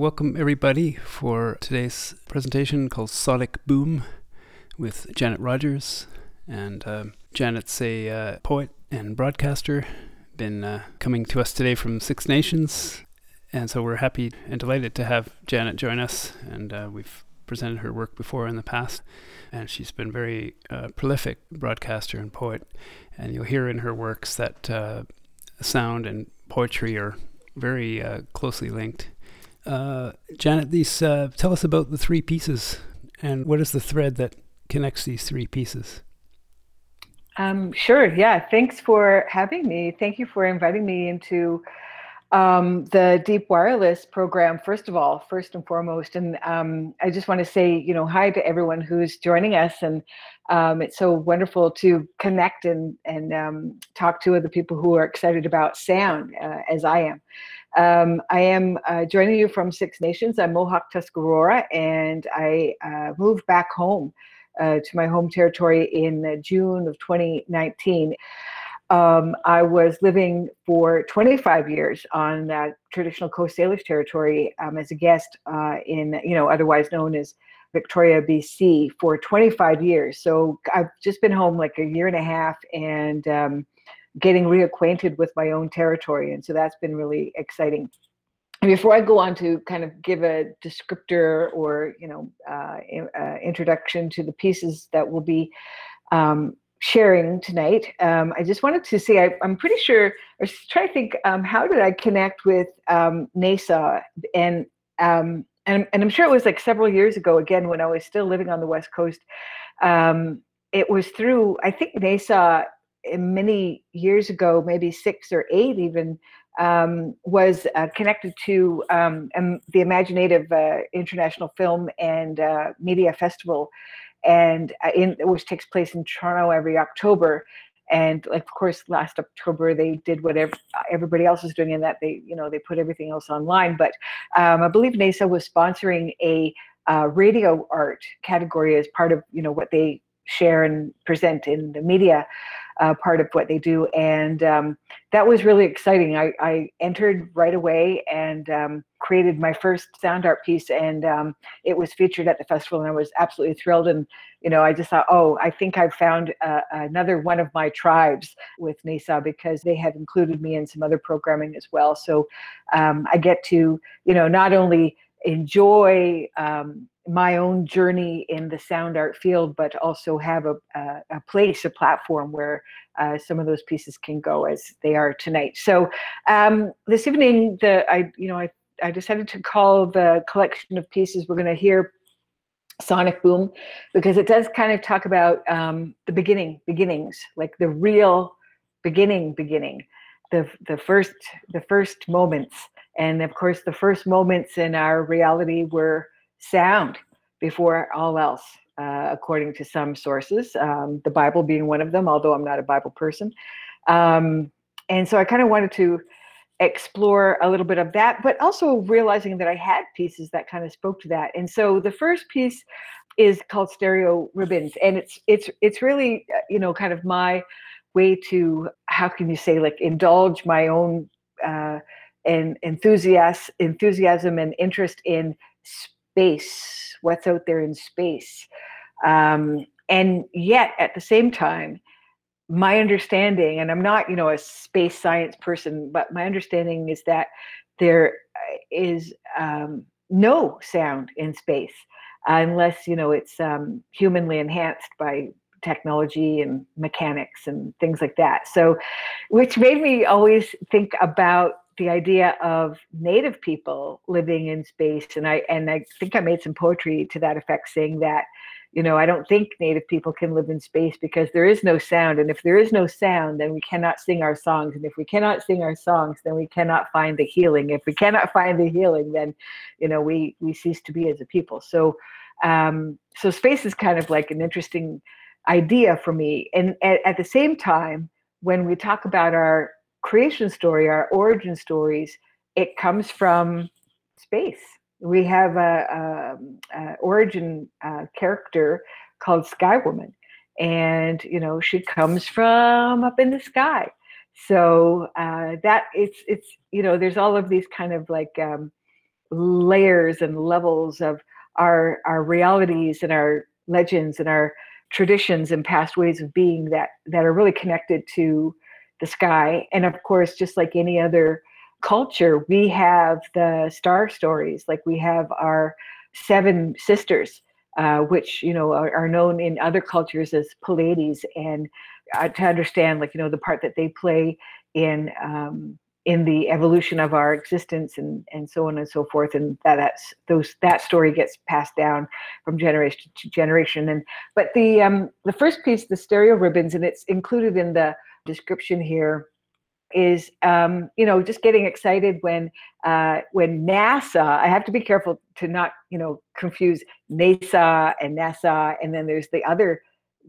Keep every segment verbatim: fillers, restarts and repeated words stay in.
Welcome everybody for today's presentation called Sonic Boom with Janet Rogers. And uh, Janet's a uh, poet and broadcaster, been uh, coming to us today from Six Nations. And so we're happy and delighted to have Janet join us. And uh, we've presented her work before in the past. And she's been very uh, prolific broadcaster and poet. And you'll hear in her works that uh, sound and poetry are very uh, closely linked. Uh, Janet, these, uh, tell us about the three pieces and what is the thread that connects these three pieces? Um, sure. Yeah. Thanks for having me. Thank you for inviting me into um, the Deep Wireless program, first of all, first and foremost. And um, I just want to say, you know, hi to everyone who's joining us. And um, it's so wonderful to connect and, and um, talk to other people who are excited about sound, uh, as I am. Um, I am uh, joining you from Six Nations. I'm Mohawk Tuscarora, and I uh, moved back home uh, to my home territory in uh, June of twenty nineteen. Um, I was living for twenty-five years on uh, traditional Coast Salish territory um, as a guest uh, in, you know, otherwise known as Victoria, B C for twenty-five years. So I've just been home like a year and a half, and um, getting reacquainted with my own territory. And so that's been really exciting. And before I go on to kind of give a descriptor or, you know, uh, in, uh, introduction to the pieces that we'll be um, sharing tonight, um, I just wanted to say, I, I'm pretty sure, I was trying to think, um, how did I connect with um, NASA? And, um, and, and I'm sure it was like several years ago, again, when I was still living on the West Coast. Um, it was through, I think NASA, many years ago, maybe six or eight even, um, was uh, connected to um, um, the Imaginative uh, International Film and uh, Media Festival, and uh, in, which takes place in Toronto every October. And like, of course, last October they did whatever everybody else was doing, in that they, you know, they put everything else online. But um, I believe NASA was sponsoring a uh, radio art category as part of, you know, what they share and present in the media uh, part of what they do. And um, that was really exciting. I, I entered right away and um, created my first sound art piece, and um, it was featured at the festival, and I was absolutely thrilled. And, you know, I just thought, oh, I think I've found uh, another one of my tribes with NESA, because they have included me in some other programming as well. So um, I get to, you know, not only enjoy um, my own journey in the sound art field, but also have a, a, a place, a platform where uh, some of those pieces can go, as they are tonight. So um, this evening, the I you know I I decided to call the collection of pieces we're going to hear Sonic Boom, because it does kind of talk about um, the beginning, beginnings, like the real beginning, beginning, the the first the first moments, and of course the first moments in our reality were sound before all else, uh, according to some sources, um, the Bible being one of them, although I'm not a Bible person. Um, and so I kind of wanted to explore a little bit of that, but also realizing that I had pieces that kind of spoke to that. And so the first piece is called Stereo Ribbons. And it's it's it's really, you know, kind of my way to, how can you say, like, indulge my own uh, and enthusiasm, enthusiasm and interest in space. Space, what's out there in space. Um, and yet at the same time, my understanding, and I'm not, you know, a space science person, but my understanding is that there is um, no sound in space, unless, you know, it's um, humanly enhanced by technology and mechanics and things like that. So, which made me always think about the idea of Native people living in space. And I and I think I made some poetry to that effect, saying that, you know, I don't think Native people can live in space because there is no sound. And if there is no sound, then we cannot sing our songs. And if we cannot sing our songs, then we cannot find the healing. If we cannot find the healing, then, you know, we we cease to be as a people. So um, so space is kind of like an interesting idea for me. And at, at the same time, when we talk about our creation story, our origin stories, it comes from space. We have a, a, a origin uh, character called Sky Woman, and, you know, she comes from up in the sky. So uh, that it's it's you know, there's all of these kind of like um, layers and levels of our our realities and our legends and our traditions and past ways of being that that are really connected to the sky. And of course, just like any other culture, we have the star stories. Like we have our seven sisters, uh, which, you know, are, are known in other cultures as Pleiades, and uh, to understand, like, you know, the part that they play in um, in the evolution of our existence, and and so on and so forth, and that that's those that story gets passed down from generation to generation. And but the um, the first piece, the Stereo Ribbons, and it's included in the description here, is um, you know, just getting excited when uh, when NASA. I have to be careful to not, you know, confuse NESA and NASA, and then there's the other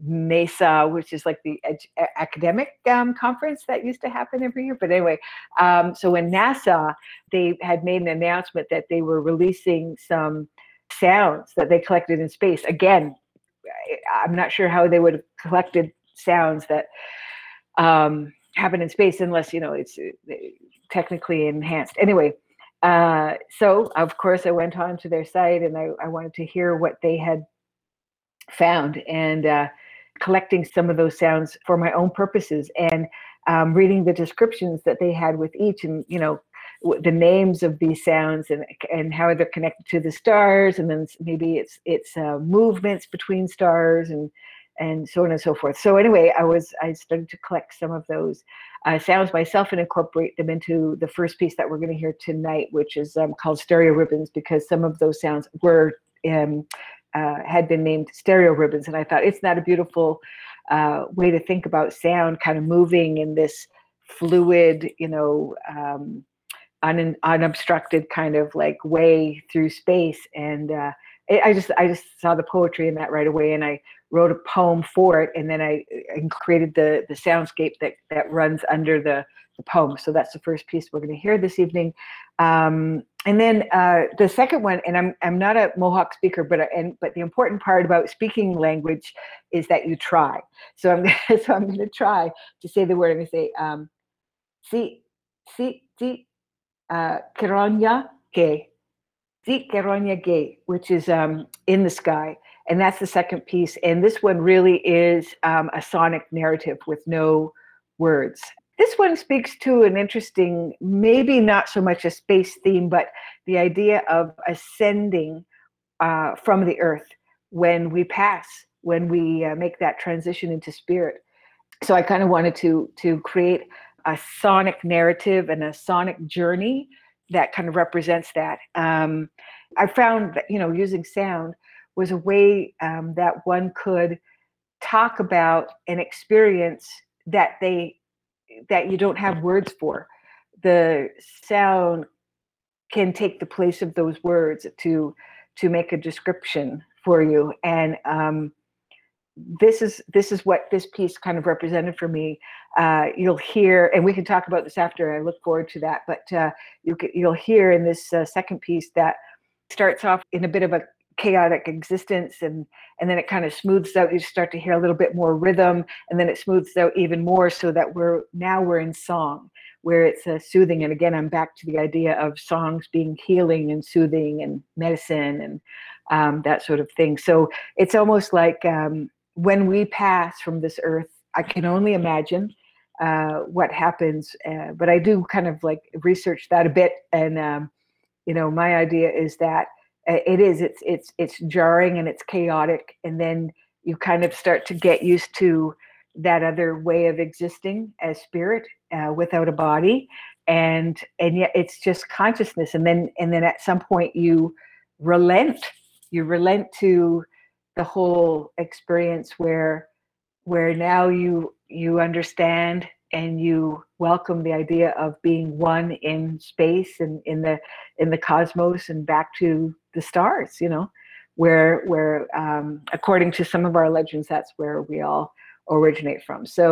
MESA, which is like the ed- academic um, conference that used to happen every year. But anyway, um, so when NASA, they had made an announcement that they were releasing some sounds that they collected in space. Again, I'm not sure how they would have collected sounds that um, happen in space unless, you know, it's technically enhanced. Anyway, uh, so of course I went on to their site, and I, I wanted to hear what they had found, and uh, collecting some of those sounds for my own purposes, and um, reading the descriptions that they had with each, and, you know, the names of these sounds, and and how they're connected to the stars, and then maybe it's it's uh, movements between stars, and and so on and so forth. So anyway, I was I started to collect some of those uh, sounds myself and incorporate them into the first piece that we're going to hear tonight, which is um, called Stereo Ribbons, because some of those sounds were um, Uh, had been named Stereo Ribbons. And I thought, it's not a beautiful uh, way to think about sound kind of moving in this fluid, you know, um, un- unobstructed kind of like way through space. And uh, it, I just I just saw the poetry in that right away, and I wrote a poem for it, and then I, I created the the soundscape that, that runs under the, the poem. So that's the first piece we're going to hear this evening. Um, And then uh, the second one, and I'm I'm not a Mohawk speaker, but and but the important part about speaking language is that you try. So I'm so I'm going to try to say the word. I'm going to say um, si si si keronya ge, si keronya ge, which is um, in the sky, and that's the second piece. And this one really is um, a sonic narrative with no words. This one speaks to an interesting, maybe not so much a space theme, but the idea of ascending uh, from the earth when we pass, when we uh, make that transition into spirit. So I kind of wanted to to create a sonic narrative and a sonic journey that kind of represents that. Um, I found that, you know, using sound was a way um, that one could talk about an experience that they that you don't have words for. The sound can take the place of those words to to make a description for you. And um, this is this is what this piece kind of represented for me. Uh, you'll hear, and we can talk about this after. I look forward to that. But uh, you can, you'll hear in this uh, second piece that starts off in a bit of a chaotic existence, and and then it kind of smooths out. You start to hear a little bit more rhythm, and then it smooths out even more, so that we're now we're in song, where it's a soothing. And again, I'm back to the idea of songs being healing and soothing and medicine and um, that sort of thing. So it's almost like um, when we pass from this earth, I can only imagine uh, what happens, uh, but I do kind of like research that a bit. And um, you know, my idea is that It is. It's it's it's jarring and it's chaotic, and then you kind of start to get used to that other way of existing as spirit uh, without a body, and and yet it's just consciousness. And then and then at some point you relent. You relent to the whole experience where where now you you understand and you welcome the idea of being one in space and in the in the cosmos and back to the stars, you know, where, where um, according to some of our legends, that's where we all originate from. So,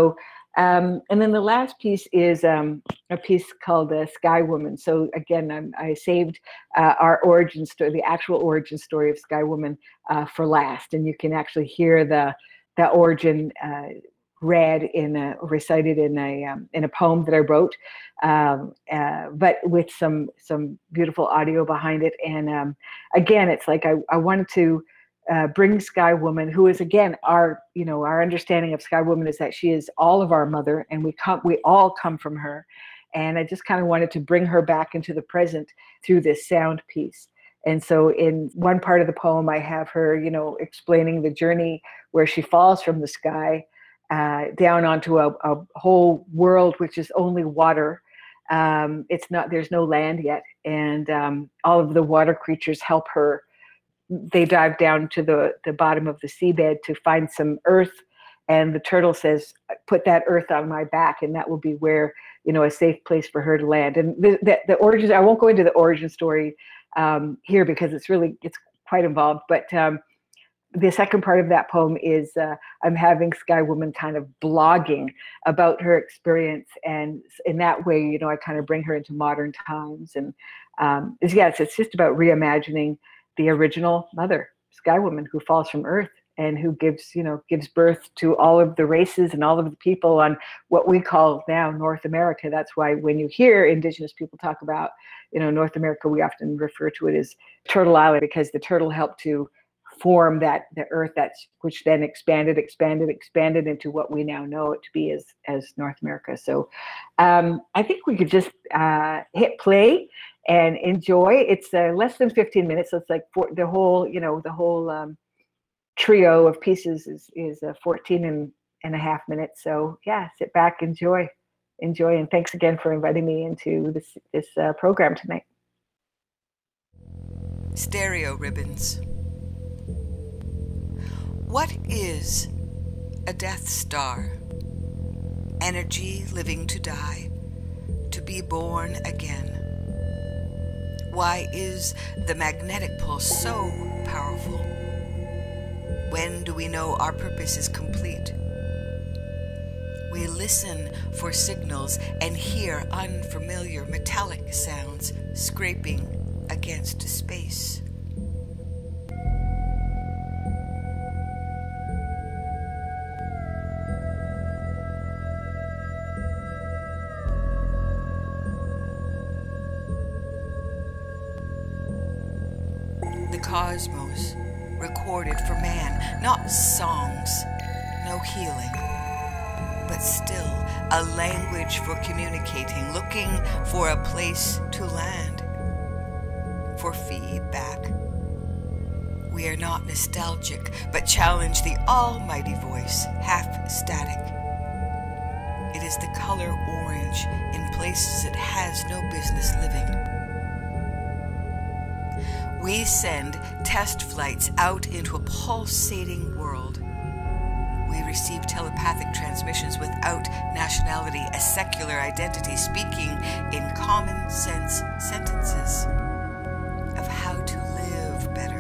um, and then the last piece is um, a piece called uh, Sky Woman. So again, I'm, I saved uh, our origin story, the actual origin story of Sky Woman uh, for last. And you can actually hear the, the origin uh, read in a, recited in a um, in a poem that I wrote, um, uh, but with some some beautiful audio behind it. And um, again, it's like I, I wanted to uh, bring Sky Woman, who is again our you know our understanding of Sky Woman is that she is all of our mother, and we come we all come from her. And I just kind of wanted to bring her back into the present through this sound piece. And so in one part of the poem, I have her, you know, explaining the journey where she falls from the sky uh, down onto a, a whole world, which is only water. Um, it's not, there's no land yet. And um, all of the water creatures help her. They dive down to the, the bottom of the seabed to find some earth. And the turtle says, put that earth on my back, and that will be where, you know, a safe place for her to land. And the, the, the origins, I won't go into the origin story um, here because it's really, it's quite involved. But um, the second part of that poem is uh, I'm having Sky Woman kind of blogging about her experience. And in that way, you know, I kind of bring her into modern times. And um, it's, yes, it's just about reimagining the original mother, Sky Woman, who falls from earth, and who gives, you know, gives birth to all of the races and all of the people on what we call now North America. That's why when you hear Indigenous people talk about, you know, North America, we often refer to it as Turtle Island, because the turtle helped to form that the earth that's which then expanded, expanded, expanded into what we now know it to be as as North America. So um, I think we could just uh, hit play and enjoy. It's uh, less than fifteen minutes, so it's like for the whole, you know, the whole. Um, trio of pieces is is uh, fourteen and a half minutes. So yeah, sit back, enjoy, enjoy, and thanks again for inviting me into this this uh, program tonight. Stereo Ribbons. What is a Death Star? Energy living to die, to be born again. Why is the magnetic pulse so powerful? When do we know our purpose is complete? We listen for signals and hear unfamiliar metallic sounds scraping against space. The cosmos recorded for man, not songs, no healing, but still a language for communicating, looking for a place to land, for feedback. We are not nostalgic, but challenge the almighty voice, half static. It is the color orange in places it has no business living. We send test flights out into a pulsating world. We receive telepathic transmissions without nationality, a secular identity, speaking in common sense sentences of how to live better.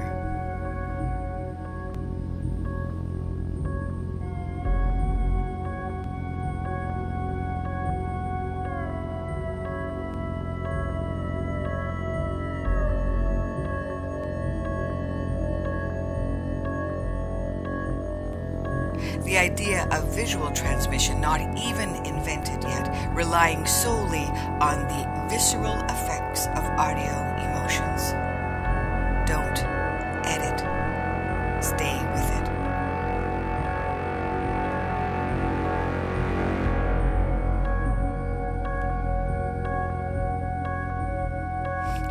The idea of visual transmission, not even invented yet, relying solely on the visceral effects of audio emotions. Don't edit. Stay with it.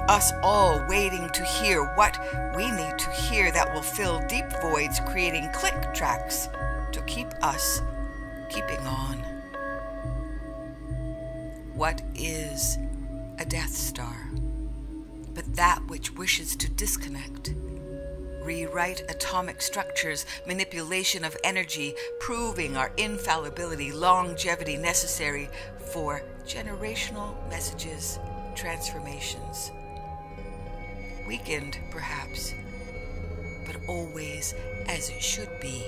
Us all waiting to hear what we need to hear that will fill deep voids, creating click tracks to keep us keeping on. What is a Death Star but that which wishes to disconnect, rewrite atomic structures, manipulation of energy, proving our infallibility, longevity necessary for generational messages, transformations. Weakened, perhaps, but always as it should be.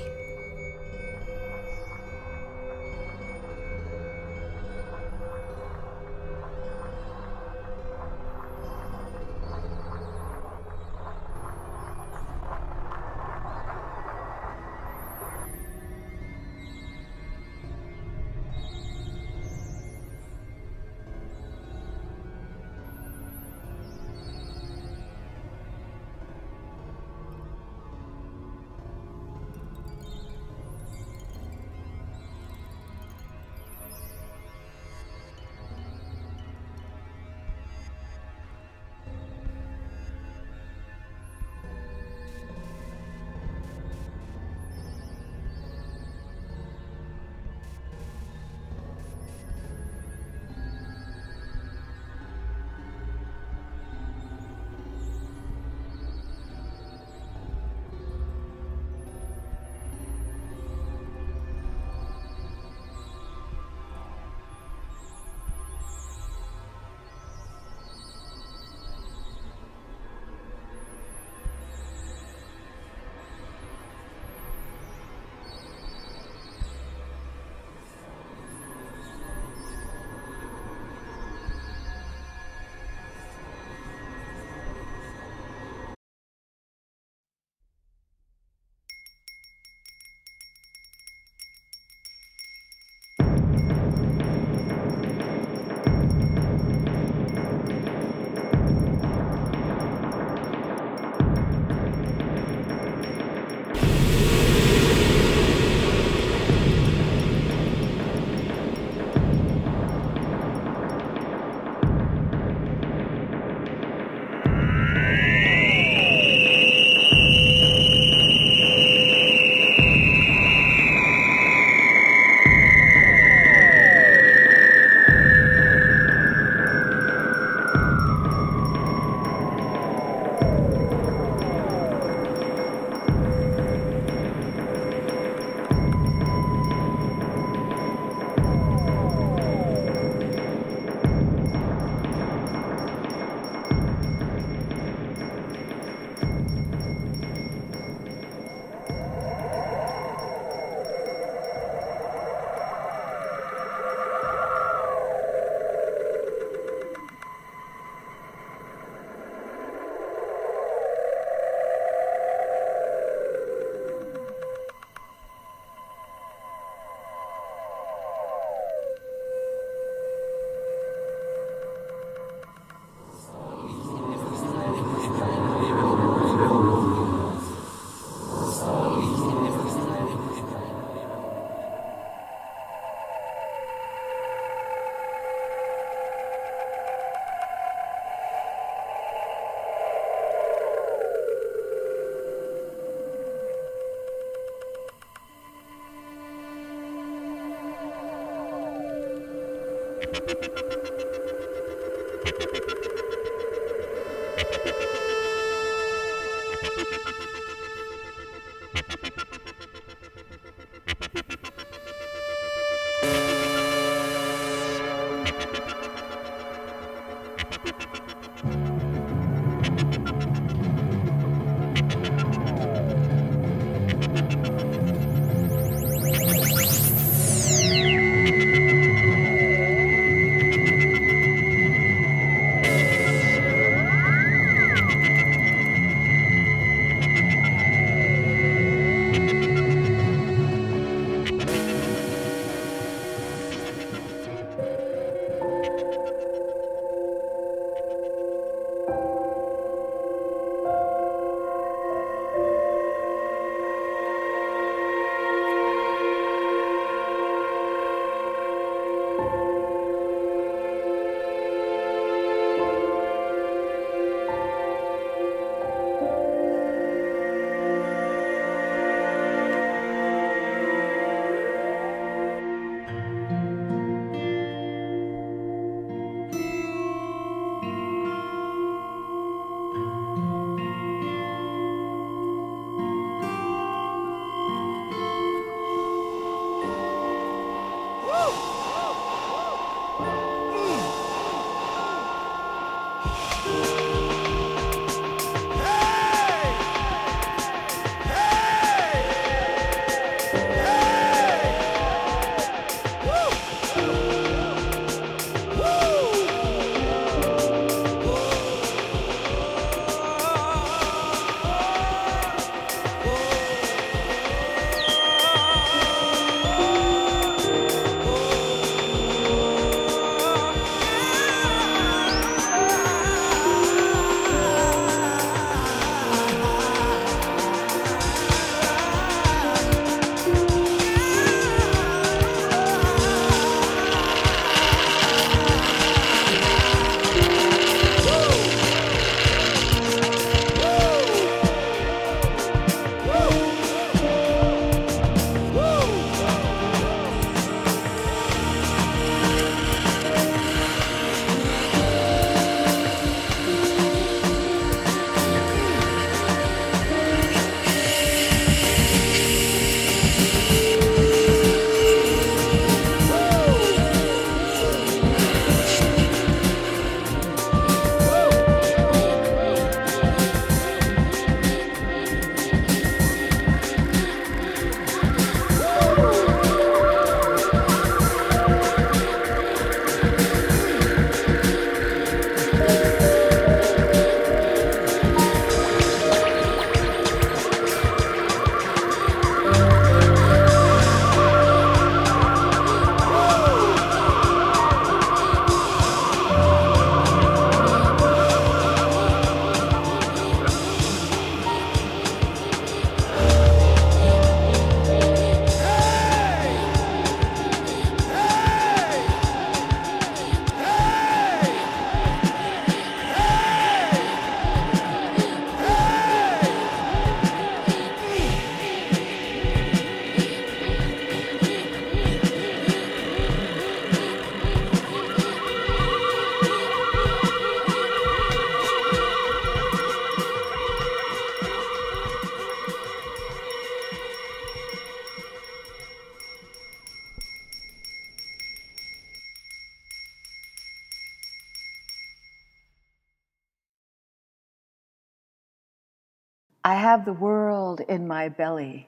I have the world in my belly.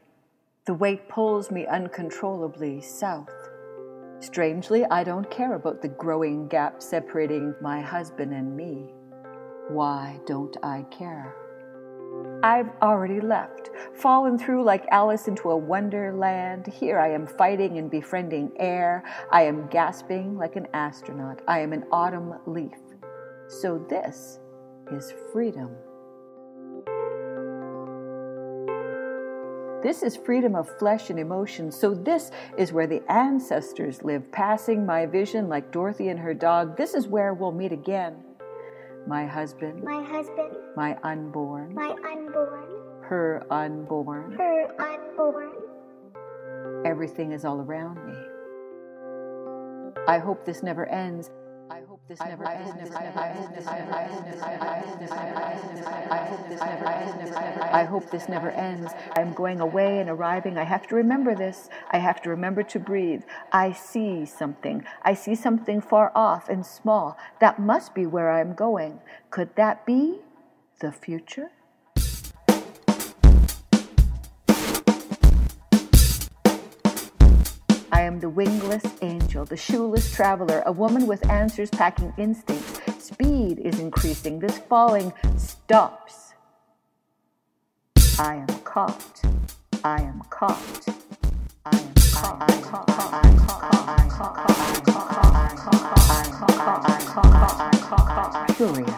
The weight pulls me uncontrollably south. Strangely, I don't care about the growing gap separating my husband and me. Why don't I care? I've already left, fallen through like Alice into a wonderland. Here I am fighting and befriending air. I am gasping like an astronaut. I am an autumn leaf. So this is freedom. This is freedom of flesh and emotion, so this is where the ancestors live, passing my vision like Dorothy and her dog. This is where we'll meet again. My husband. My husband. My unborn. My unborn. Her unborn. Her unborn. Everything is all around me. I hope this never ends. I hope this never ends. I hope this never ends. I'm going away and arriving. I have to remember this. I have to remember to breathe. I see something. I see something far off and small. That must be where I'm going. Could that be the future? I am the wingless angel, the shoeless traveler, a woman with answers packing instincts. Speed is increasing. This falling stops. I am caught. I am caught. I am caught. I am caught. I am caught. I am caught. I'm curious.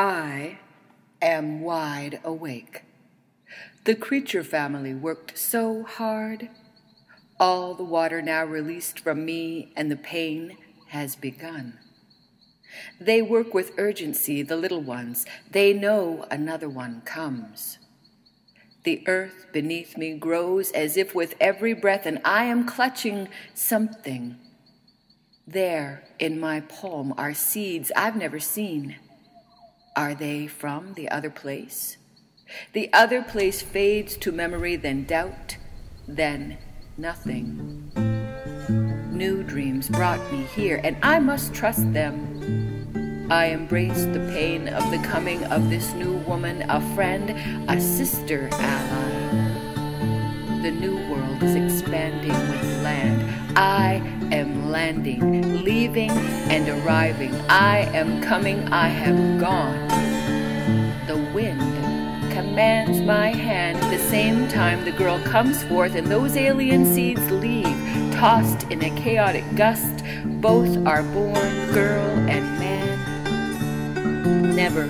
I am wide awake. The creature family worked so hard. All the water now released from me, and the pain has begun. They work with urgency, the little ones. They know another one comes. The earth beneath me grows as if with every breath, and I am clutching something. There in my palm are seeds I've never seen. Are they from the other place? The other place fades to memory, then doubt, then nothing. New dreams brought me here, and I must trust them. I embrace the pain of the coming of this new woman, a friend, a sister ally. The new world is expanding with land. I am landing, leaving, and arriving. I am coming, I have gone. The wind commands my hand. At the same time, the girl comes forth, and those alien seeds leave, tossed in a chaotic gust. Both are born, girl and man, never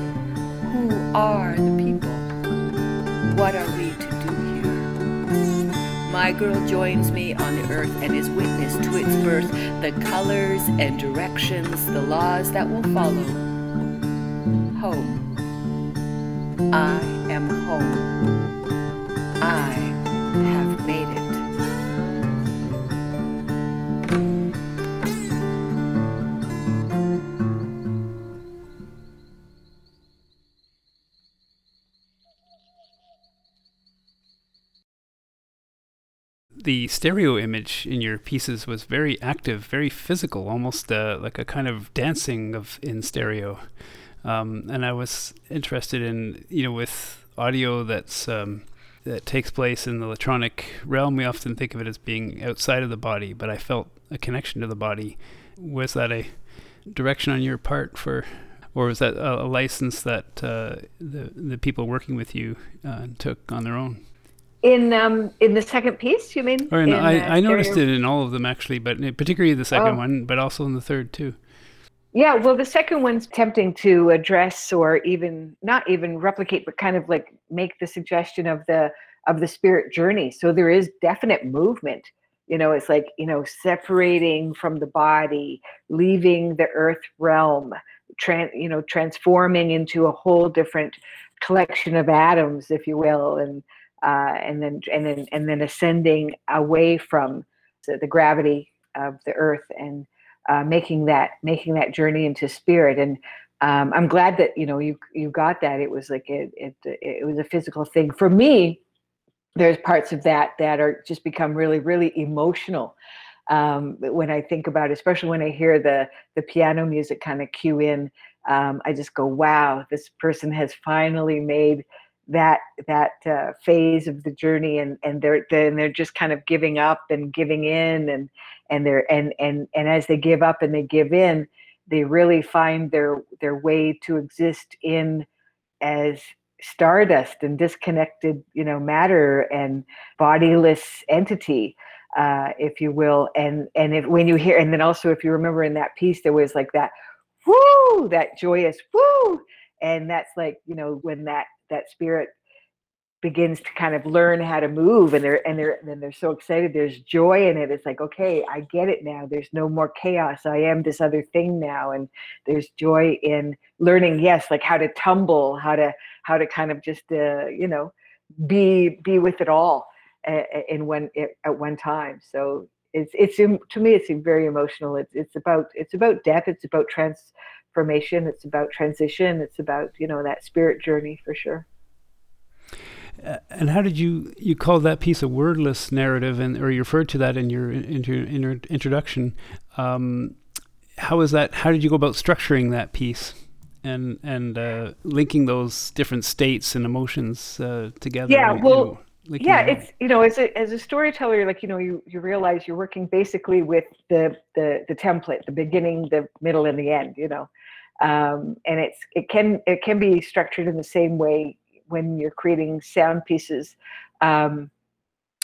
alone. Who are the people? What are we to do here? My girl joins me on the earth and is witness to its birth, the colors and directions, the laws that will follow. Home. I am home. I have made it. The stereo image in your pieces was very active, very physical, almost uh, like a kind of dancing of in stereo. Um, and I was interested in, you know, with audio that's um, that takes place in the electronic realm, we often think of it as being outside of the body, but I felt a connection to the body. Was that a direction on your part for, or was that a, a license that uh, the the people working with you uh, took on their own? In um in the second piece, you mean? Or in, in, I, uh, I noticed it in all of them, actually, but particularly the second oh. one, but also in the third, too. Yeah, well, the second one's attempting to address or even, not even replicate, but kind of like make the suggestion of the of the spirit journey. So there is definite movement. You know, it's like, you know, separating from the body, leaving the earth realm, tran- you know, transforming into a whole different collection of atoms, if you will, and Uh, and then, and then, and then ascending away from the, the gravity of the earth, and uh, making that making that journey into spirit. And um, I'm glad that you know you you got that. It was like it it it was a physical thing for me. There's parts of that that are just become really really emotional um, when I think about it, especially when I hear the the piano music kind of cue in. Um, I just go, wow, this person has finally made that that uh, phase of the journey, and and they're then they're just kind of giving up and giving in, and and they're and and and as they give up and they give in, they really find their their way to exist in as stardust and disconnected, you know, matter and bodiless entity, uh, if you will. And and if when you hear, and then also if you remember in that piece, there was like that woo, that joyous woo, and that's like, you know, when that that spirit begins to kind of learn how to move, and they're and they're and then they're so excited. There's joy in it. It's like, okay, I get it now. There's no more chaos. I am this other thing now, and there's joy in learning. Yes, like how to tumble, how to how to kind of just uh, you know be be with it all in one at one time. So it's it's to me it's very emotional. It's it's about it's about death. It's about transformation. It's about transition. It's about you know that spirit journey for sure. Uh, and how did you, you call that piece a wordless narrative, and or you referred to that in your in your, in your introduction? Um, how is that? How did you go about structuring that piece, and and uh, linking those different states and emotions uh, together? Yeah, and, well, you know, yeah, out. It's you know, as a as a storyteller, like you know, you, you realize you're working basically with the, the the template, the beginning, the middle, and the end. You know, um, and it's it can it can be structured in the same way when you're creating sound pieces, um,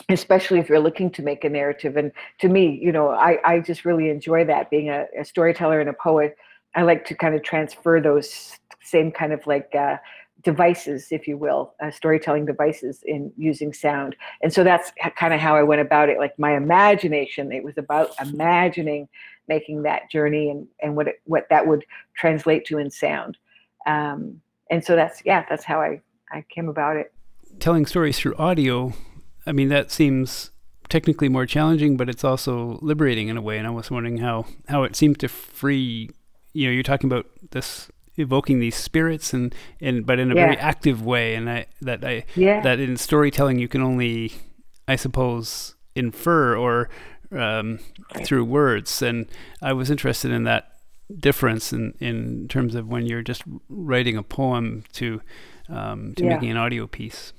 especially if you're looking to make a narrative. And to me, you know, I, I just really enjoy that. Being a, a storyteller and a poet, I like to kind of transfer those same kind of like uh, devices, if you will, uh, storytelling devices in using sound. And so that's kind of how I went about it. Like my imagination, it was about imagining making that journey and, and what it, what that would translate to in sound. Um, and so that's, yeah, that's how I, I came about it. Telling stories through audio, I mean, that seems technically more challenging, but it's also liberating in a way. And I was wondering how, how it seemed to free, you know, you're talking about this, evoking these spirits and, and but in a yeah. very active way. And I, that I, yeah. that in storytelling, you can only, I suppose, infer or um, through words. And I was interested in that difference in, in terms of when you're just writing a poem to, Um, to yeah. making an audio piece.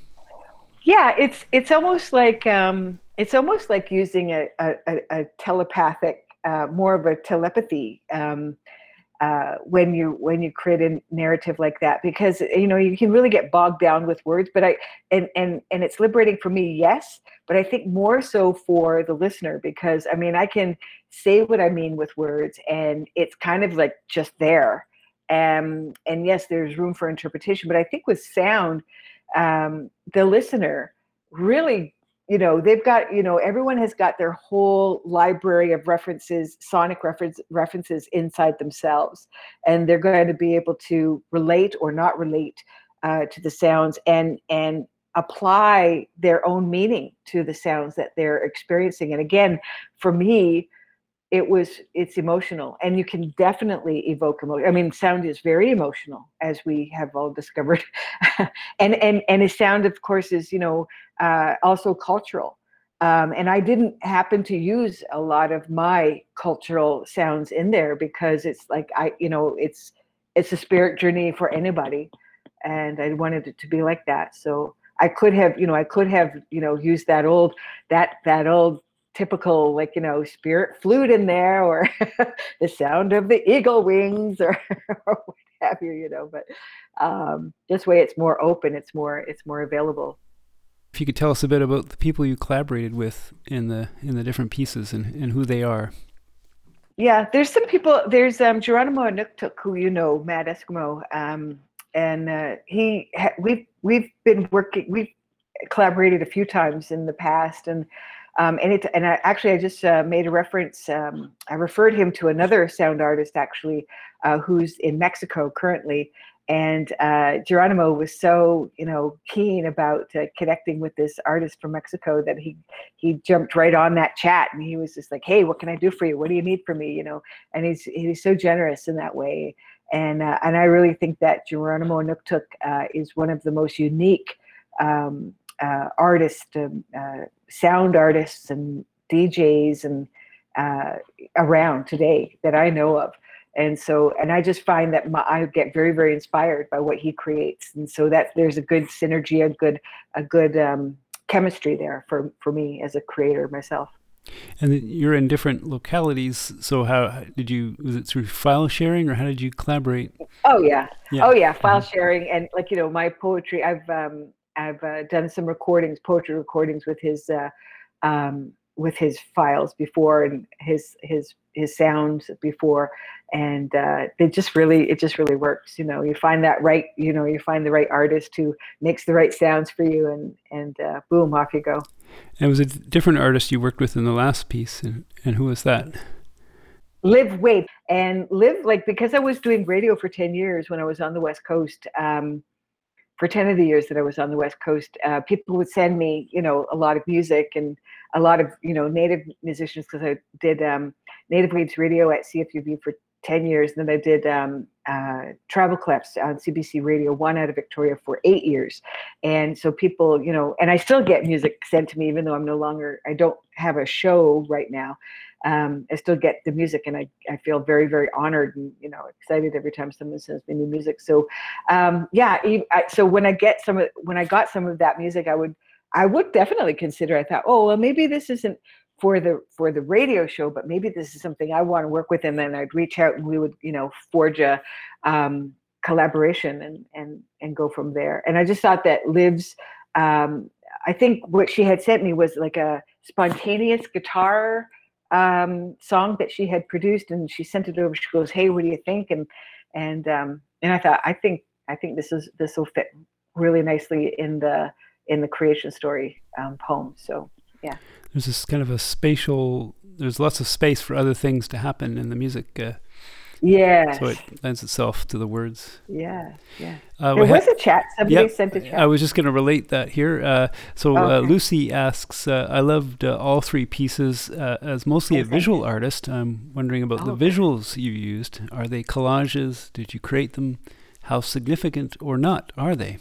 Yeah, it's it's almost like um, it's almost like using a a, a telepathic, uh, more of a telepathy um, uh, when you when you create a narrative like that, because you know you can really get bogged down with words. But I and and and it's liberating for me, yes. But I think more so for the listener, because I mean I can say what I mean with words, and it's kind of like just there. Um, and yes, there's room for interpretation, but I think with sound, um, the listener really, you know, they've got, you know, everyone has got their whole library of references, sonic reference, references inside themselves, and they're going to be able to relate or not relate uh, to the sounds and and apply their own meaning to the sounds that they're experiencing. And again, for me, It was, it's emotional, and you can definitely evoke emotion. I mean, sound is very emotional, as we have all discovered. and, and, and a sound, of course, is, you know, uh, also cultural. Um, and I didn't happen to use a lot of my cultural sounds in there because it's like, I, you know, it's, it's a spirit journey for anybody. And I wanted it to be like that. So I could have, you know, I could have, you know, used that old, that, that old, typical, like, you know, spirit flute in there, or the sound of the eagle wings, or, or what have you, you know, but um, this way it's more open, it's more, it's more available. If you could tell us a bit about the people you collaborated with in the, in the different pieces and, and who they are. Yeah, there's some people, there's um, Geronimo Anuktuk, who, you know, Mad Eskimo, um, and uh, he, ha- we've, we've been working, we've collaborated a few times in the past, and Um, and it, and I, actually, I just uh, made a reference. Um, I referred him to another sound artist, actually, uh, who's in Mexico currently. And uh, Geronimo was so, you know, keen about uh, connecting with this artist from Mexico that he he jumped right on that chat, and he was just like, "Hey, what can I do for you? What do you need from me?" You know, and he's he's so generous in that way. And uh, and I really think that Geronimo Anuktuk uh, is one of the most unique Um, Uh, artists, um, uh, sound artists and D Js and uh, around today that I know of. And so, and I just find that my, I get very, very inspired by what he creates. And so that there's a good synergy, a good, a good um, chemistry there for, for me as a creator myself. And you're in different localities, so how did you, was it through file sharing, or how did you collaborate? Oh yeah. yeah. Oh yeah. File mm-hmm. sharing. And like, you know, my poetry, I've, um, I've uh, done some recordings, poetry recordings, with his uh, um, with his files before, and his his his sounds before, And uh, it just really, it just really works. You know, you find that right, you know, you find the right artist who makes the right sounds for you, and, and uh, boom, off you go. And it was a different artist you worked with in the last piece. And, and who was that? Liv Wape. And Liv, like, because I was doing radio for ten years when I was on the West Coast, um, for ten of the years that I was on the West Coast, uh, people would send me, you know, a lot of music and a lot of, you know, Native musicians, because I did um, Native Weeds Radio at C F U V for ten years, and then I did um, uh, Travel Clips on C B C Radio one out of Victoria for eight years. And so people, you know, and I still get music sent to me, even though I'm no longer, I don't have a show right now. Um, I still get the music, and I, I feel very, very honored and, you know, excited every time someone sends me new music. So, um, yeah, I, so when I get some, of, when I got some of that music, I would, I would definitely consider, I thought, oh, well, maybe this isn't for the for the radio show, but maybe this is something I want to work with. And then I'd reach out and we would, you know, forge a um, collaboration and and and go from there. And I just thought that Liv's, um, I think what she had sent me was like a spontaneous guitar um, song that she had produced, and she sent it over. She goes, "Hey, what do you think?" And and um, and I thought, I think I think this is this will fit really nicely in the in the creation story um, poem. So yeah. There's this kind of a spatial, there's lots of space for other things to happen in the music. Uh, yeah. So it lends itself to the words. Yeah, yeah. Uh, there was ha- a chat. Somebody yep, sent a chat. I was just going to relate that here. Uh, so okay. uh, Lucy asks, uh, I loved uh, all three pieces. Uh, as mostly okay. a visual artist, I'm wondering about oh, the visuals okay. you used. Are they collages? Did you create them? How significant or not are they?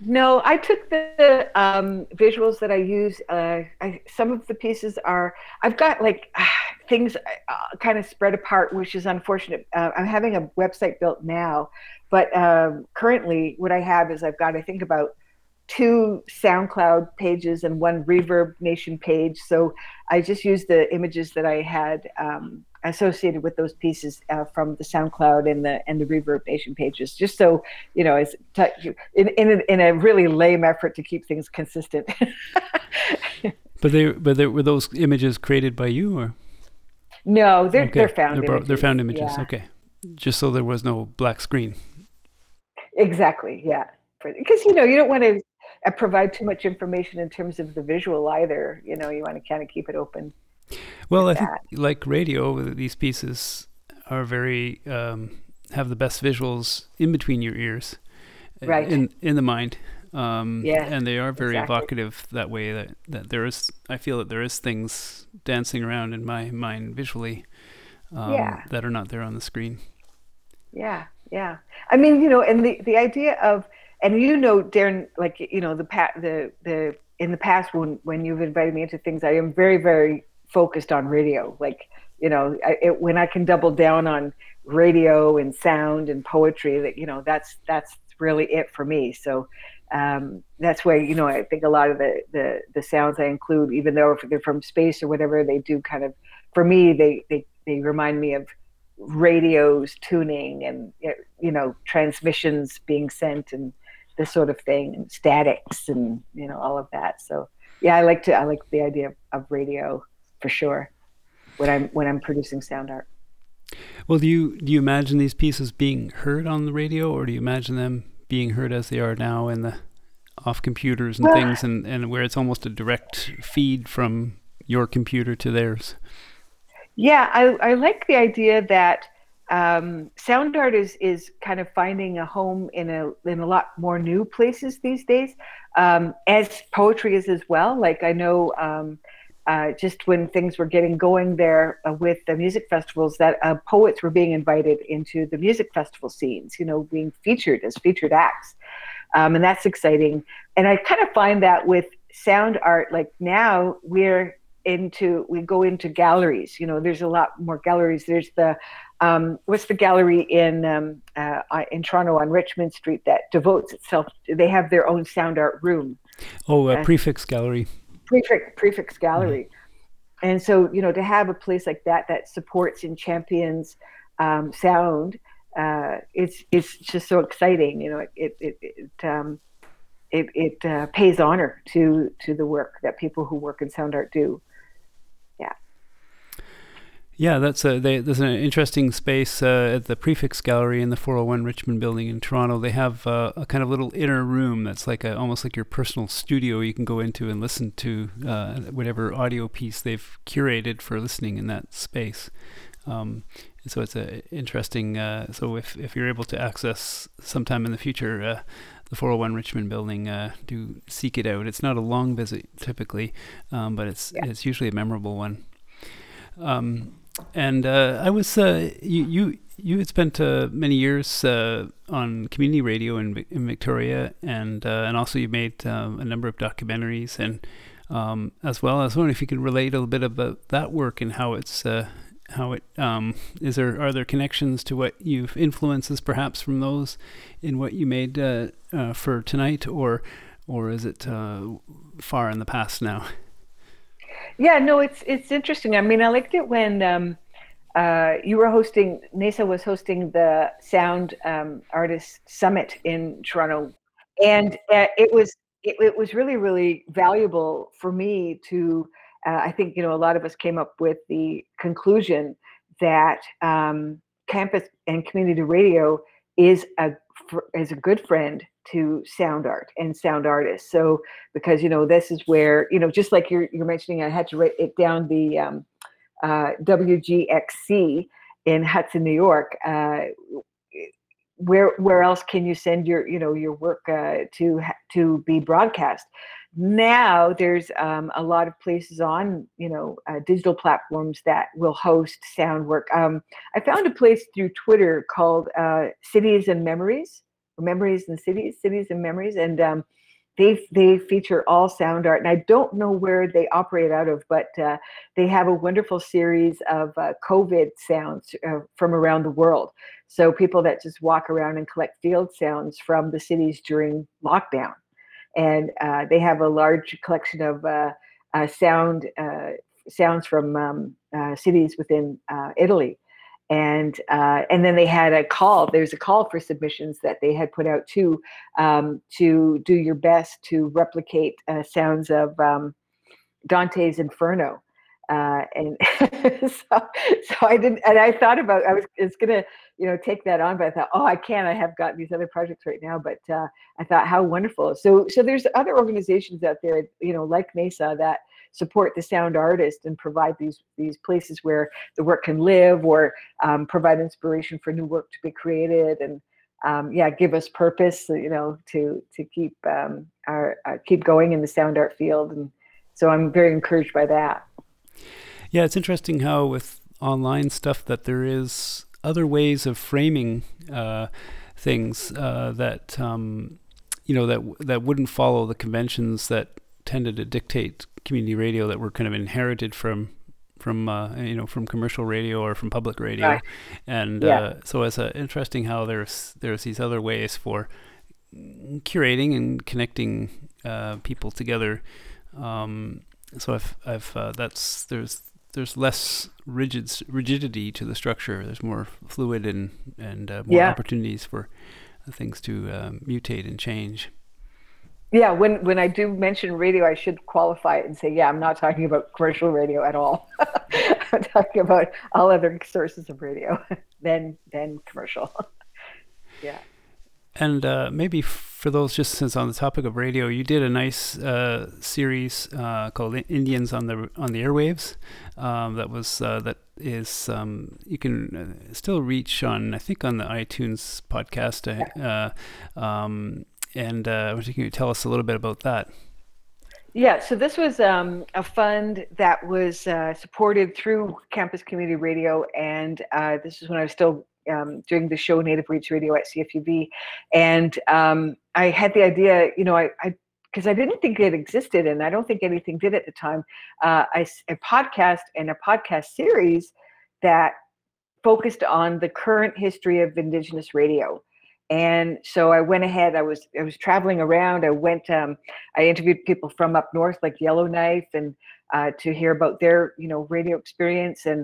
No, I took the um, visuals that I use. Uh, I, some of the pieces are, I've got like uh, things uh, kind of spread apart, which is unfortunate. Uh, I'm having a website built now, but um, currently what I have is I've got, I think, about two SoundCloud pages and one Reverb Nation page. So I just used the images that I had um, associated with those pieces uh, from the SoundCloud and the and the Reverb Nation pages, just so you know, as t- in in a, in a really lame effort to keep things consistent. but they but they, were those images created by you, or no? They're okay. they're found. They're, images. they're found images. Yeah. Okay, just so there was no black screen. Exactly. Yeah, because you know you don't want to provide too much information in terms of the visual either. You know, you want to kind of keep it open. Well, I think like radio, these pieces are very, um, have the best visuals in between your ears, right? in, in the mind. Um, yeah, and they are very exactly. evocative that way, that, that there is, I feel that there is things dancing around in my mind visually, um, yeah. that are not there on the screen. Yeah. Yeah. I mean, you know, and the, the idea of, and you know, Darren, like, you know, the, pa- the, the, in the past when, when you've invited me into things, I am very, very focused on radio, like you know I, it, when I can double down on radio and sound and poetry, that you know that's that's really it for me. So um that's why you know I think a lot of the the the sounds I include, even though if they're from space or whatever, they do kind of for me they they, they remind me of radio's tuning and you know transmissions being sent and this sort of thing and statics and you know all of that. So yeah, I like to I like the idea of, of radio for sure, when I'm when I'm producing sound art. Well, do you do you imagine these pieces being heard on the radio, or do you imagine them being heard as they are now in the off computers and well, things, and, and where it's almost a direct feed from your computer to theirs? Yeah, I, I like the idea that um, sound art is is kind of finding a home in a in a lot more new places these days, um, as poetry is as well. Like I know. Um, Uh, just when things were getting going there uh, with the music festivals, that uh, poets were being invited into the music festival scenes, you know, being featured as featured acts. Um, and that's exciting. And I kind of find that with sound art, like now we're into, we go into galleries, you know, there's a lot more galleries. There's the, um, what's the gallery in um, uh, in Toronto on Richmond Street that devotes itself, they have their own sound art room. Oh, uh, uh, Prefix Gallery. Prefix, Prefix Gallery. And so, you know, to have a place like that that supports and champions um, sound, uh, it's it's just so exciting. You know, it it it um, it, it uh, pays honor to to the work that people who work in sound art do. Yeah. Yeah, that's a, they, there's an interesting space uh, at the Prefix Gallery in the four oh one Richmond Building in Toronto. They have uh, a kind of little inner room that's like a, almost like your personal studio you can go into and listen to uh, whatever audio piece they've curated for listening in that space. Um, so it's a interesting. Uh, so if if you're able to access sometime in the future. Uh, The four oh one Richmond Building, uh, do seek it out. It's not a long visit typically, um, but it's yeah. it's usually a memorable one. Um, and uh, I was uh, you you you had spent uh, many years uh, on community radio in in Victoria, and uh, and also you made um, a number of documentaries, and um, as well. I was wondering if you could relate a little bit about that work and how it's uh, how it um, is there are there connections to what you've influences perhaps from those in what you made. Uh, Uh, for tonight, or or is it uh, far in the past now? Yeah, no, it's it's interesting. I mean, I liked it when um, uh, you were hosting, NESA was hosting the Sound um, Artist Summit in Toronto, and uh, it was it, it was really really valuable for me to. Uh, I think you know a lot of us came up with the conclusion that um, campus and community radio is a is a good friend to sound art and sound artists. So, because, you know, this is where, you know, just like you're, you're mentioning, I had to write it down, the um, uh, W G X C in Hudson, New York. Uh, where where else can you send your, you know, your work uh, to to be broadcast? Now there's um, a lot of places on, you know, uh, digital platforms that will host sound work. Um, I found a place through Twitter called uh, Cities and Memories, or Memories and Cities, Cities and Memories, and um, they they feature all sound art. And I don't know where they operate out of, but uh, they have a wonderful series of uh, COVID sounds uh, from around the world. So people that just walk around and collect field sounds from the cities during lockdown. And uh, they have a large collection of uh, uh, sound uh, sounds from um, uh, cities within uh, Italy, and uh, and then they had a call. There's a call for submissions that they had put out too, um, to do your best to replicate uh, sounds of um, Dante's Inferno. Uh, and so, so I didn't, and I thought about, I was, it's going to, you know, take that on, but I thought, oh, I can't, I have got these other projects right now, but, uh, I thought how wonderful. So, so there's other organizations out there, you know, like NESA that support the sound artist and provide these, these places where the work can live, or, um, provide inspiration for new work to be created, and, um, yeah, give us purpose, you know, to, to keep, um, our, uh, keep going in the sound art field. And so I'm very encouraged by that. Yeah, it's interesting how with online stuff that there is other ways of framing uh, things uh, that um, you know that w- that wouldn't follow the conventions that tended to dictate community radio that were kind of inherited from from uh, you know from commercial radio or from public radio, right. and yeah. uh, so it's uh, interesting how there's there's these other ways for curating and connecting uh, people together. Um, So I've, I've uh, that's there's there's less rigid rigidity to the structure. There's more fluid and and uh, more yeah. opportunities for things to um, mutate and change. Yeah, when when I do mention radio, I should qualify it and say, yeah, I'm not talking about commercial radio at all. I'm talking about all other sources of radio than than commercial. yeah. And uh, maybe for those, just since on the topic of radio, you did a nice uh, series uh, called Indians on the on the Airwaves. Um, that was uh, that is um, you can still reach on I think on the iTunes podcast. Uh, yeah. um, and uh, can you tell us a little bit about that? Yeah, so this was um, a fund that was uh, supported through Campus Community Radio, and uh, this is when I was still. Um, doing the show Native Weeds Radio at C F U V, and um, I had the idea, you know, I because I, I didn't think it existed, and I don't think anything did at the time. Uh, I, a podcast and a podcast series that focused on the current history of Indigenous radio, and so I went ahead. I was I was traveling around. I went. Um, I interviewed people from up north, like Yellowknife, and. Uh, to hear about their, you know, radio experience, and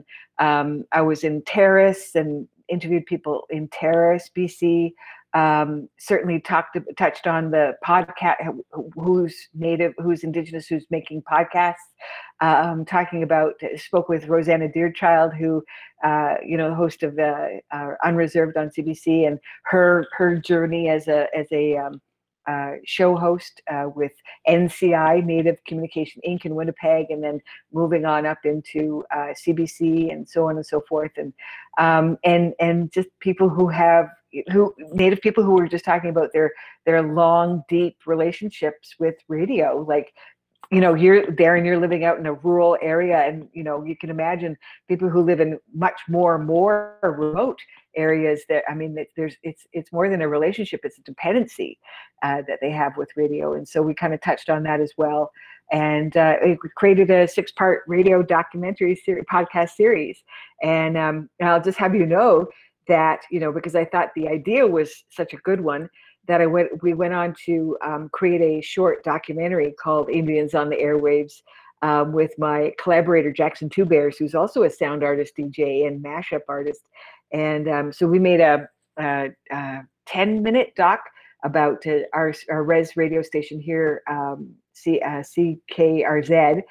um, I was in Terrace and interviewed people in Terrace, B C um, certainly talked touched on the podcast, who's native, who's indigenous, who's making podcasts. Um, talking about, spoke with Rosanna Deerchild, who, uh, you know, host of uh, uh, Unreserved on C B C, and her her journey as a as a um, Uh, show host uh, with N C I, Native Communication Incorporated in Winnipeg, and then moving on up into uh, C B C and so on and so forth, and um, and and just people who have who Native people who were just talking about their their long, deep relationships with radio, like. You know, you're there and you're living out in a rural area, and you know, you can imagine people who live in much more more remote areas that, I mean, there's it's it's more than a relationship, it's a dependency uh, that they have with radio. And so we kind of touched on that as well. And uh, it created a six-part radio documentary series, podcast series. And, um, and I'll just have you know that, you know, because I thought the idea was such a good one, that I went, we went on to um, create a short documentary called Indians on the Airwaves um, with my collaborator, Jackson Two Bears, who's also a sound artist, D J, and mashup artist. And um, so we made a ten-minute doc about uh, our, our res radio station here, um, C, uh, C K R Z.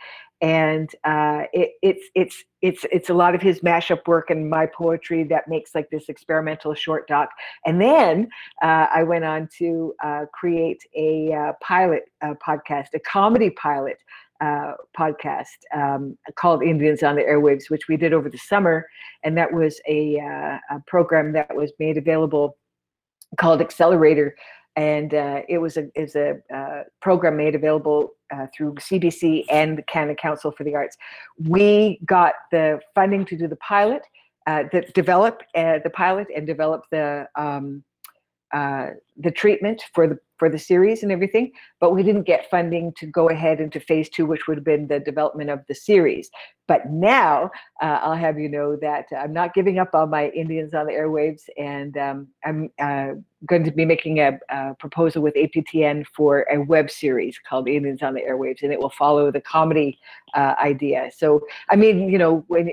And uh, it, it's it's it's it's a lot of his mashup work and my poetry that makes like this experimental short doc. And then uh, I went on to uh, create a uh, pilot uh, podcast, a comedy pilot uh, podcast um, called Indians on the Airwaves, which we did over the summer. And that was a, uh, a program that was made available called Accelerator. And uh, it was a is a uh, program made available uh, through C B C and the Canada Council for the Arts. We got the funding to do the pilot, uh, the, develop uh, the pilot, and develop the um, uh, the treatment for the for the series and everything. But we didn't get funding to go ahead into phase two, which would have been the development of the series. But now uh, I'll have you know that I'm not giving up on my Indians on the Airwaves, and um, I'm uh, going to be making a, a proposal with A P T N for a web series called Indians on the Airwaves, and it will follow the comedy uh, idea. So, I mean, you know, when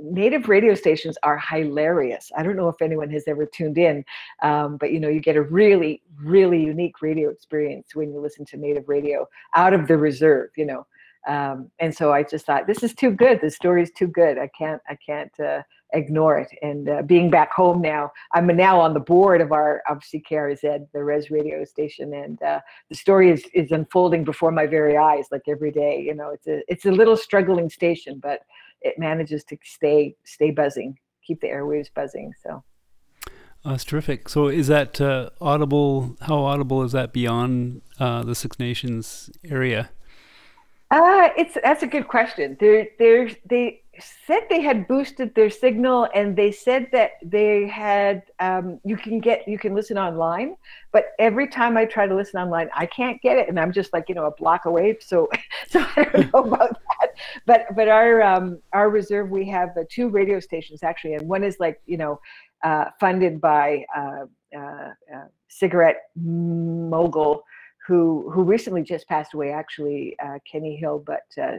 Native radio stations are hilarious. I don't know if anyone has ever tuned in, um, but you know, you get a really, really unique radio experience when you listen to Native radio out of the reserve, you know. Um, and so I just thought, this is too good. The story is too good. I can't, I can't uh, ignore it. And uh, being back home now, I'm now on the board of our of C K R Z, the Res radio station, and uh, the story is is unfolding before my very eyes, like every day. You know, it's a it's a little struggling station, but it manages to stay stay buzzing, keep the airwaves buzzing. So uh, that's terrific. So is that uh, audible? How audible is that beyond uh, the Six Nations area? Uh, it's that's a good question. They they they said they had boosted their signal, and they said that they had um, you can get you can listen online. But every time I try to listen online, I can't get it, and I'm just like you know a block away. So so I don't know about that. But but our um, our reserve, we have uh, two radio stations actually, and one is like you know uh, funded by uh, uh, uh, cigarette mogul. Who who recently just passed away, actually, uh, Kenny Hill. But uh,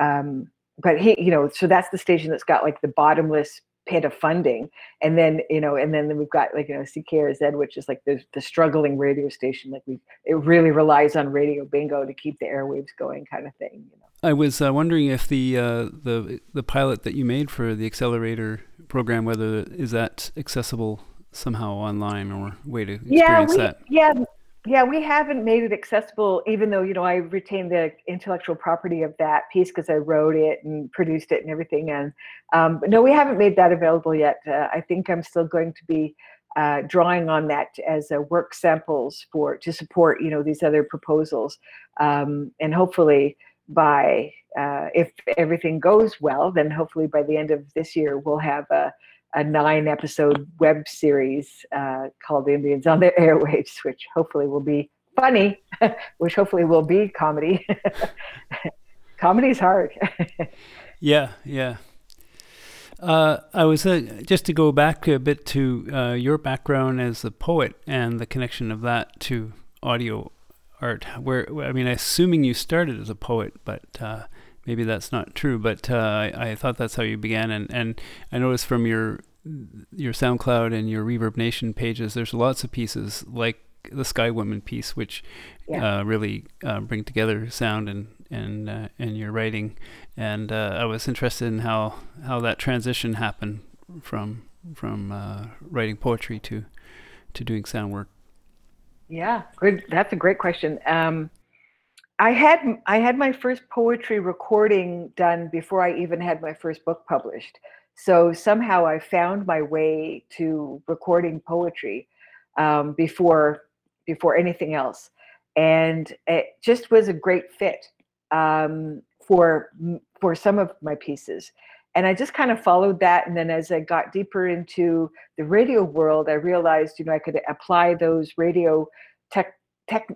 um, but he, you know, so that's the station that's got like the bottomless pit of funding, and then you know, and then we've got like you know C K R Z, which is like the the struggling radio station. Like we, it really relies on radio bingo to keep the airwaves going, kind of thing. You know? I was uh, wondering if the uh, the the pilot that you made for the Accelerator program, whether is that accessible somehow online or way to experience yeah, we, that? Yeah. Yeah, we haven't made it accessible, even though, you know, I retained the intellectual property of that piece because I wrote it and produced it and everything. And um, but no, we haven't made that available yet. Uh, I think I'm still going to be uh, drawing on that as a work samples for to support, you know, these other proposals. Um, and hopefully by, uh, if everything goes well, then hopefully by the end of this year, we'll have a a nine-episode web series uh, called Indians on the Airwaves, which hopefully will be funny, which hopefully will be comedy. Comedy's hard. yeah, yeah. Uh, I was, uh, just to go back a bit to uh, your background as a poet and the connection of that to audio art, where, I mean, assuming you started as a poet, but... Uh, Maybe that's not true, but uh, I, I thought that's how you began. And, and I noticed from your your SoundCloud and your Reverb Nation pages, there's lots of pieces like the Sky Woman piece, which yeah. uh, really uh, bring together sound and and uh, and your writing. And uh, I was interested in how, how that transition happened from from uh, writing poetry to to doing sound work. Yeah, good. That's a great question. Um, I had I had my first poetry recording done before I even had my first book published. So somehow I found my way to recording poetry um, before before anything else, and it just was a great fit um, for for some of my pieces. And I just kind of followed that. And then as I got deeper into the radio world, I realized, you know, I could apply those radio tech tech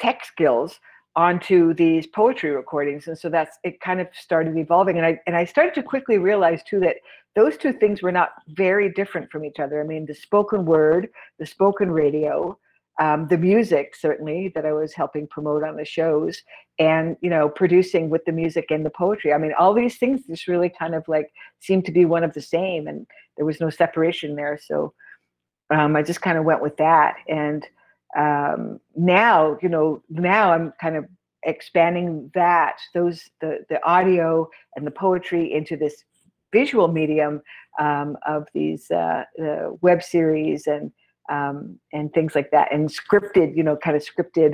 tech skills onto these poetry recordings. And so that's, it kind of started evolving. And I and I started to quickly realize too that those two things were not very different from each other. I mean, the spoken word, the spoken radio, um, the music certainly that I was helping promote on the shows, and, you know, producing with the music and the poetry. I mean, all these things just really kind of like seemed to be one of the same, and there was no separation there. So um, I just kind of went with that. And um, now, you know, now I'm kind of expanding that, those, the, the audio and the poetry into this visual medium um, of these uh, the web series and Um, and things like that, and scripted, you know, kind of scripted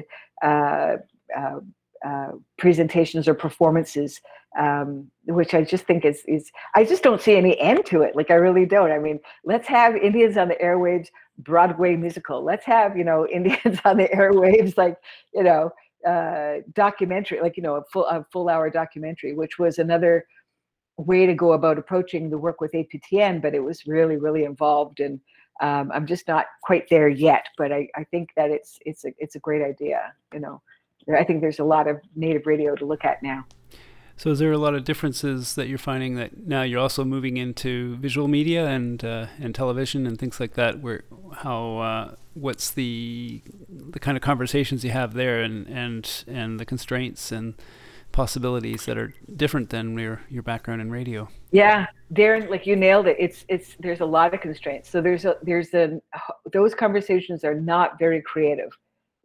uh, uh, uh, presentations or performances, um, which I just think is, is, I just don't see any end to it. Like, I really don't. I mean, let's have Indians on the Airwaves Broadway musical. Let's have, you know, Indians on the Airwaves, like, you know, uh, documentary, like, you know, a full, a full hour documentary, which was another way to go about approaching the work with A P T N, but it was really, really involved. And Um, I'm just not quite there yet, but I, I think that it's it's a it's a great idea. You know, I think there's a lot of native radio to look at now. So, is there a lot of differences that you're finding that now you're also moving into visual media and uh, and television and things like that? Where how uh, what's the the kind of conversations you have there, and and and the constraints and possibilities that are different than your your background in radio? Yeah, Darren, like, you nailed it. It's it's there's a lot of constraints. So there's a there's a those conversations are not very creative.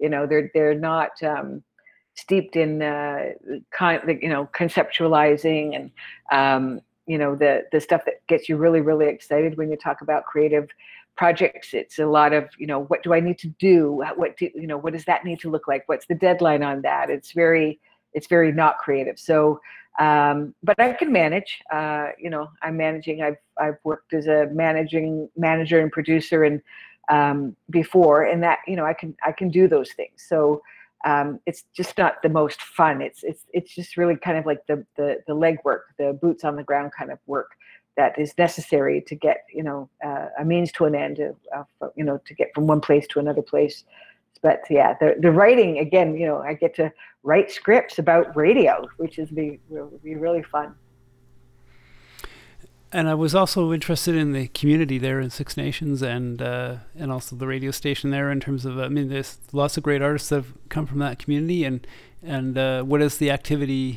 You know, they're they're not um, steeped in uh, con, you know conceptualizing and um, you know the the stuff that gets you really really excited when you talk about creative projects. It's a lot of, you know, what do I need to do? What do you know? What does that need to look like? What's the deadline on that? It's very It's very not creative. So, um, but I can manage. Uh, you know, I'm managing. I've I've worked as a managing manager and producer and um, before, and that, you know, I can I can do those things. So um, it's just not the most fun. It's it's it's just really kind of like the the the legwork, the boots on the ground kind of work that is necessary to get, you know, uh, a means to an end. Uh, you know, to get from one place to another place. But yeah, the the writing, again, you know, I get to write scripts about radio, which is be will be really fun. And I was also interested in the community there in Six Nations, and uh, and also the radio station there. In terms of, I mean, there's lots of great artists that have come from that community, and and uh, what is the activity?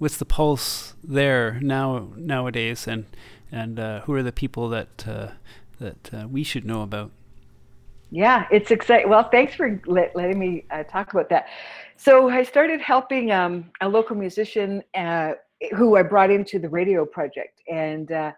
What's the pulse there now nowadays? And and uh, who are the people that uh, that uh, we should know about? Yeah, it's exciting. Well, thanks for let, letting me uh, talk about that. So I started helping um, a local musician uh, who I brought into the radio project. And uh,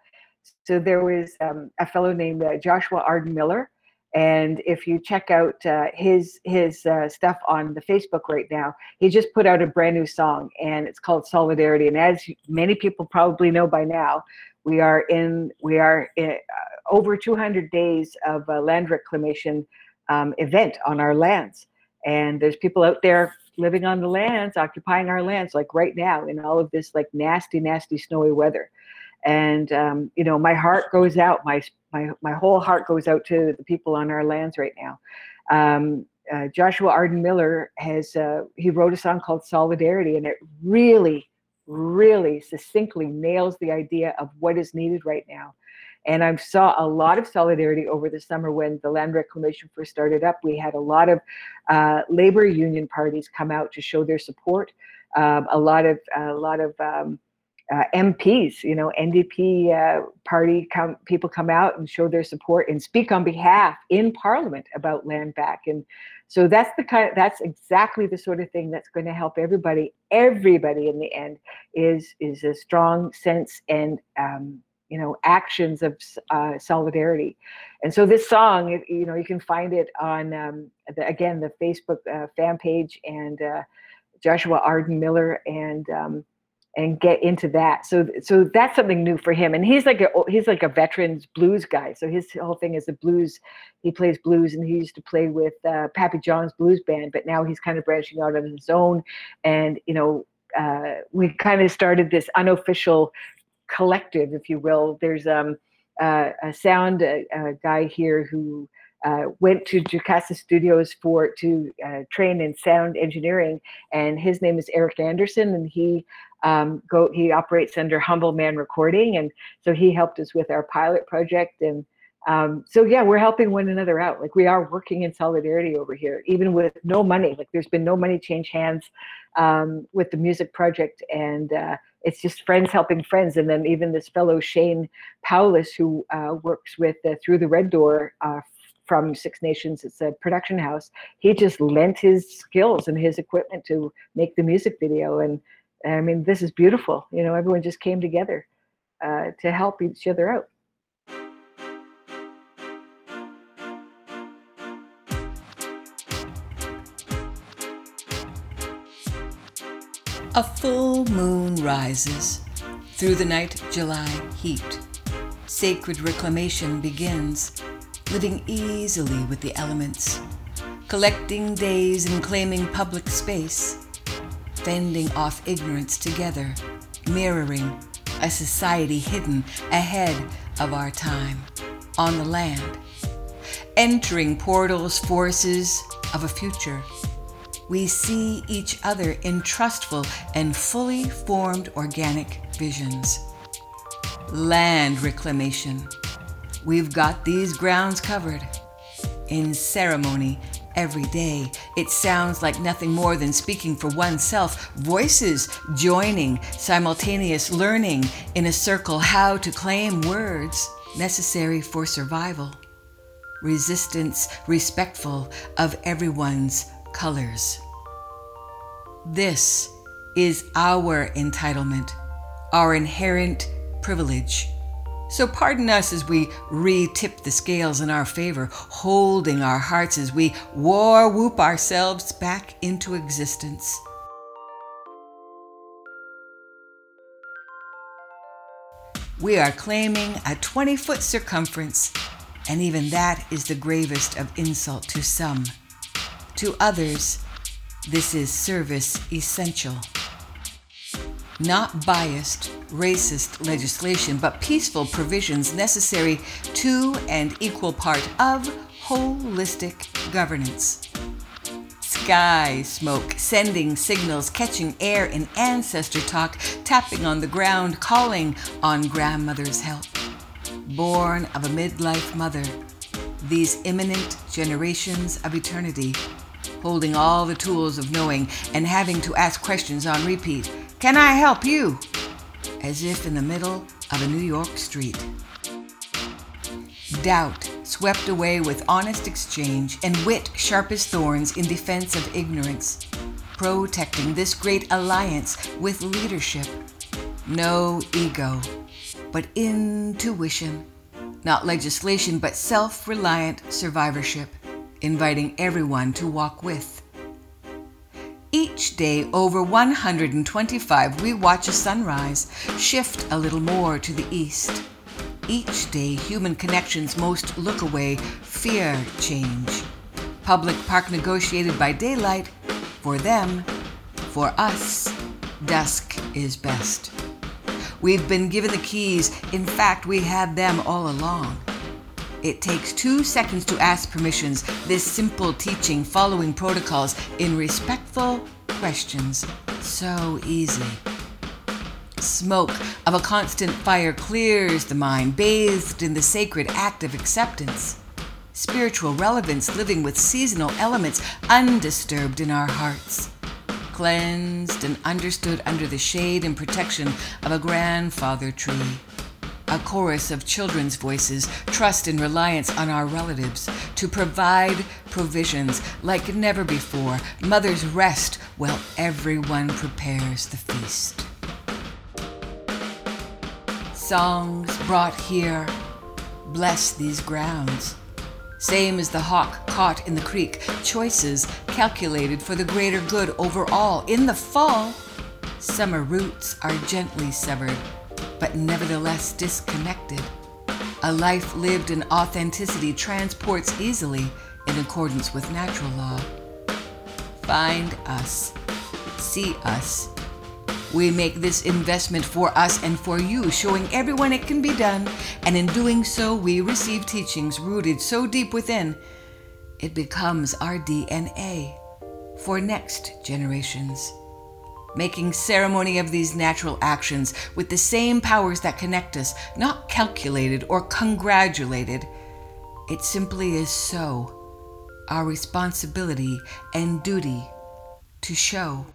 so there was um, a fellow named uh, Joshua Arden Miller. And if you check out uh, his his uh, stuff on the Facebook right now, he just put out a brand new song, and it's called Solidarity. And as many people probably know by now, we are in we are in, uh, over two hundred days of a land reclamation um, event on our lands, and there's people out there living on the lands, occupying our lands, like right now in all of this like nasty, nasty snowy weather. And um, you know, my heart goes out, my my my whole heart goes out to the people on our lands right now. Um, uh, Joshua Arden Miller has uh, he wrote a song called Solidarity, and it really. really succinctly nails the idea of what is needed right now. And I saw a lot of solidarity over the summer when the land reclamation first started up. We had a lot of uh, labor union parties come out to show their support. Um, a lot of a lot of um, uh, M Ps, you know, N D P uh, party come, people come out and show their support and speak on behalf in Parliament about land back. And so that's the kind of, that's exactly the sort of thing that's going to help everybody, everybody in the end is, is a strong sense and, um, you know, actions of uh, solidarity. And so this song, you know, you can find it on, um, the, again, the Facebook uh, fan page and uh, Joshua Arden Miller, and um, and get into that. So so that's something new for him. And he's like a he's like a veterans blues guy. So his whole thing is the blues. He plays blues, and he used to play with uh, Pappy John's blues band, but now he's kind of branching out on his own. And, you know, uh, we kind of started this unofficial collective, if you will. There's um, uh, a sound uh, uh, guy here who uh, went to Jocasta Studios for to uh, train in sound engineering, and his name is Eric Anderson, and he um, go he operates under Humble Man Recording, and so he helped us with our pilot project. And um, so yeah, we're helping one another out. Like, we are working in solidarity over here, even with no money. Like, there's been no money change hands um, with the music project, and uh, it's just friends helping friends. And then even this fellow Shane Powlis, who uh, works with uh, Through the Red Door uh, from Six Nations, it's a production house, he just lent his skills and his equipment to make the music video. And I mean, this is beautiful. You know, everyone just came together uh, to help each other out. A full moon rises through the night July heat. Sacred reclamation begins, living easily with the elements, collecting days and claiming public space, fending off ignorance together, mirroring a society hidden ahead of our time on the land, entering portals, forces of a future. We see each other in trustful and fully formed organic visions. Land reclamation. We've got these grounds covered. In ceremony every day, it sounds like nothing more than speaking for oneself, voices joining, simultaneous learning in a circle how to claim words necessary for survival. Resistance respectful of everyone's colors. This is our entitlement, our inherent privilege. So pardon us as we re-tip the scales in our favor, holding our hearts as we war whoop ourselves back into existence. We are claiming a twenty-foot circumference, and even that is the gravest of insult to some. To others, this is service essential. Not biased, racist legislation, but peaceful provisions necessary to and equal part of holistic governance. Sky smoke, sending signals, catching air in ancestor talk, tapping on the ground, calling on grandmother's help. Born of a midlife mother, these imminent generations of eternity, holding all the tools of knowing and having to ask questions on repeat. Can I help you? As if in the middle of a New York street. Doubt swept away with honest exchange and wit sharp as thorns in defense of ignorance, protecting this great alliance with leadership. No ego, but intuition, not legislation, but self-reliant survivorship. Inviting everyone to walk with. Each day, over one hundred twenty-five, we watch a sunrise shift a little more to the east. Each day, human connections most look away, fear change. Public park negotiated by daylight, for them, for us, dusk is best. We've been given the keys, in fact, we had them all along. It takes two seconds to ask permissions, this simple teaching, following protocols in respectful questions. So easy. Smoke of a constant fire clears the mind, bathed in the sacred act of acceptance. Spiritual relevance, living with seasonal elements undisturbed in our hearts. cleansed and understood under the shade and protection of a grandfather tree. A chorus of children's voices, trust and reliance on our relatives to provide provisions like never before. Mothers rest while everyone prepares the feast. Songs brought here bless these grounds. Same as the hawk caught in the creek, choices calculated for the greater good overall. In the fall, summer roots are gently severed, but nevertheless disconnected. A life lived in authenticity transports easily in accordance with natural law. Find us, see us. We make this investment for us and for you, showing everyone it can be done, and in doing so, we receive teachings rooted so deep within, it becomes our D N A for next generations. Making ceremony of these natural actions with the same powers that connect us, not calculated or congratulated. It simply is so, our responsibility and duty to show.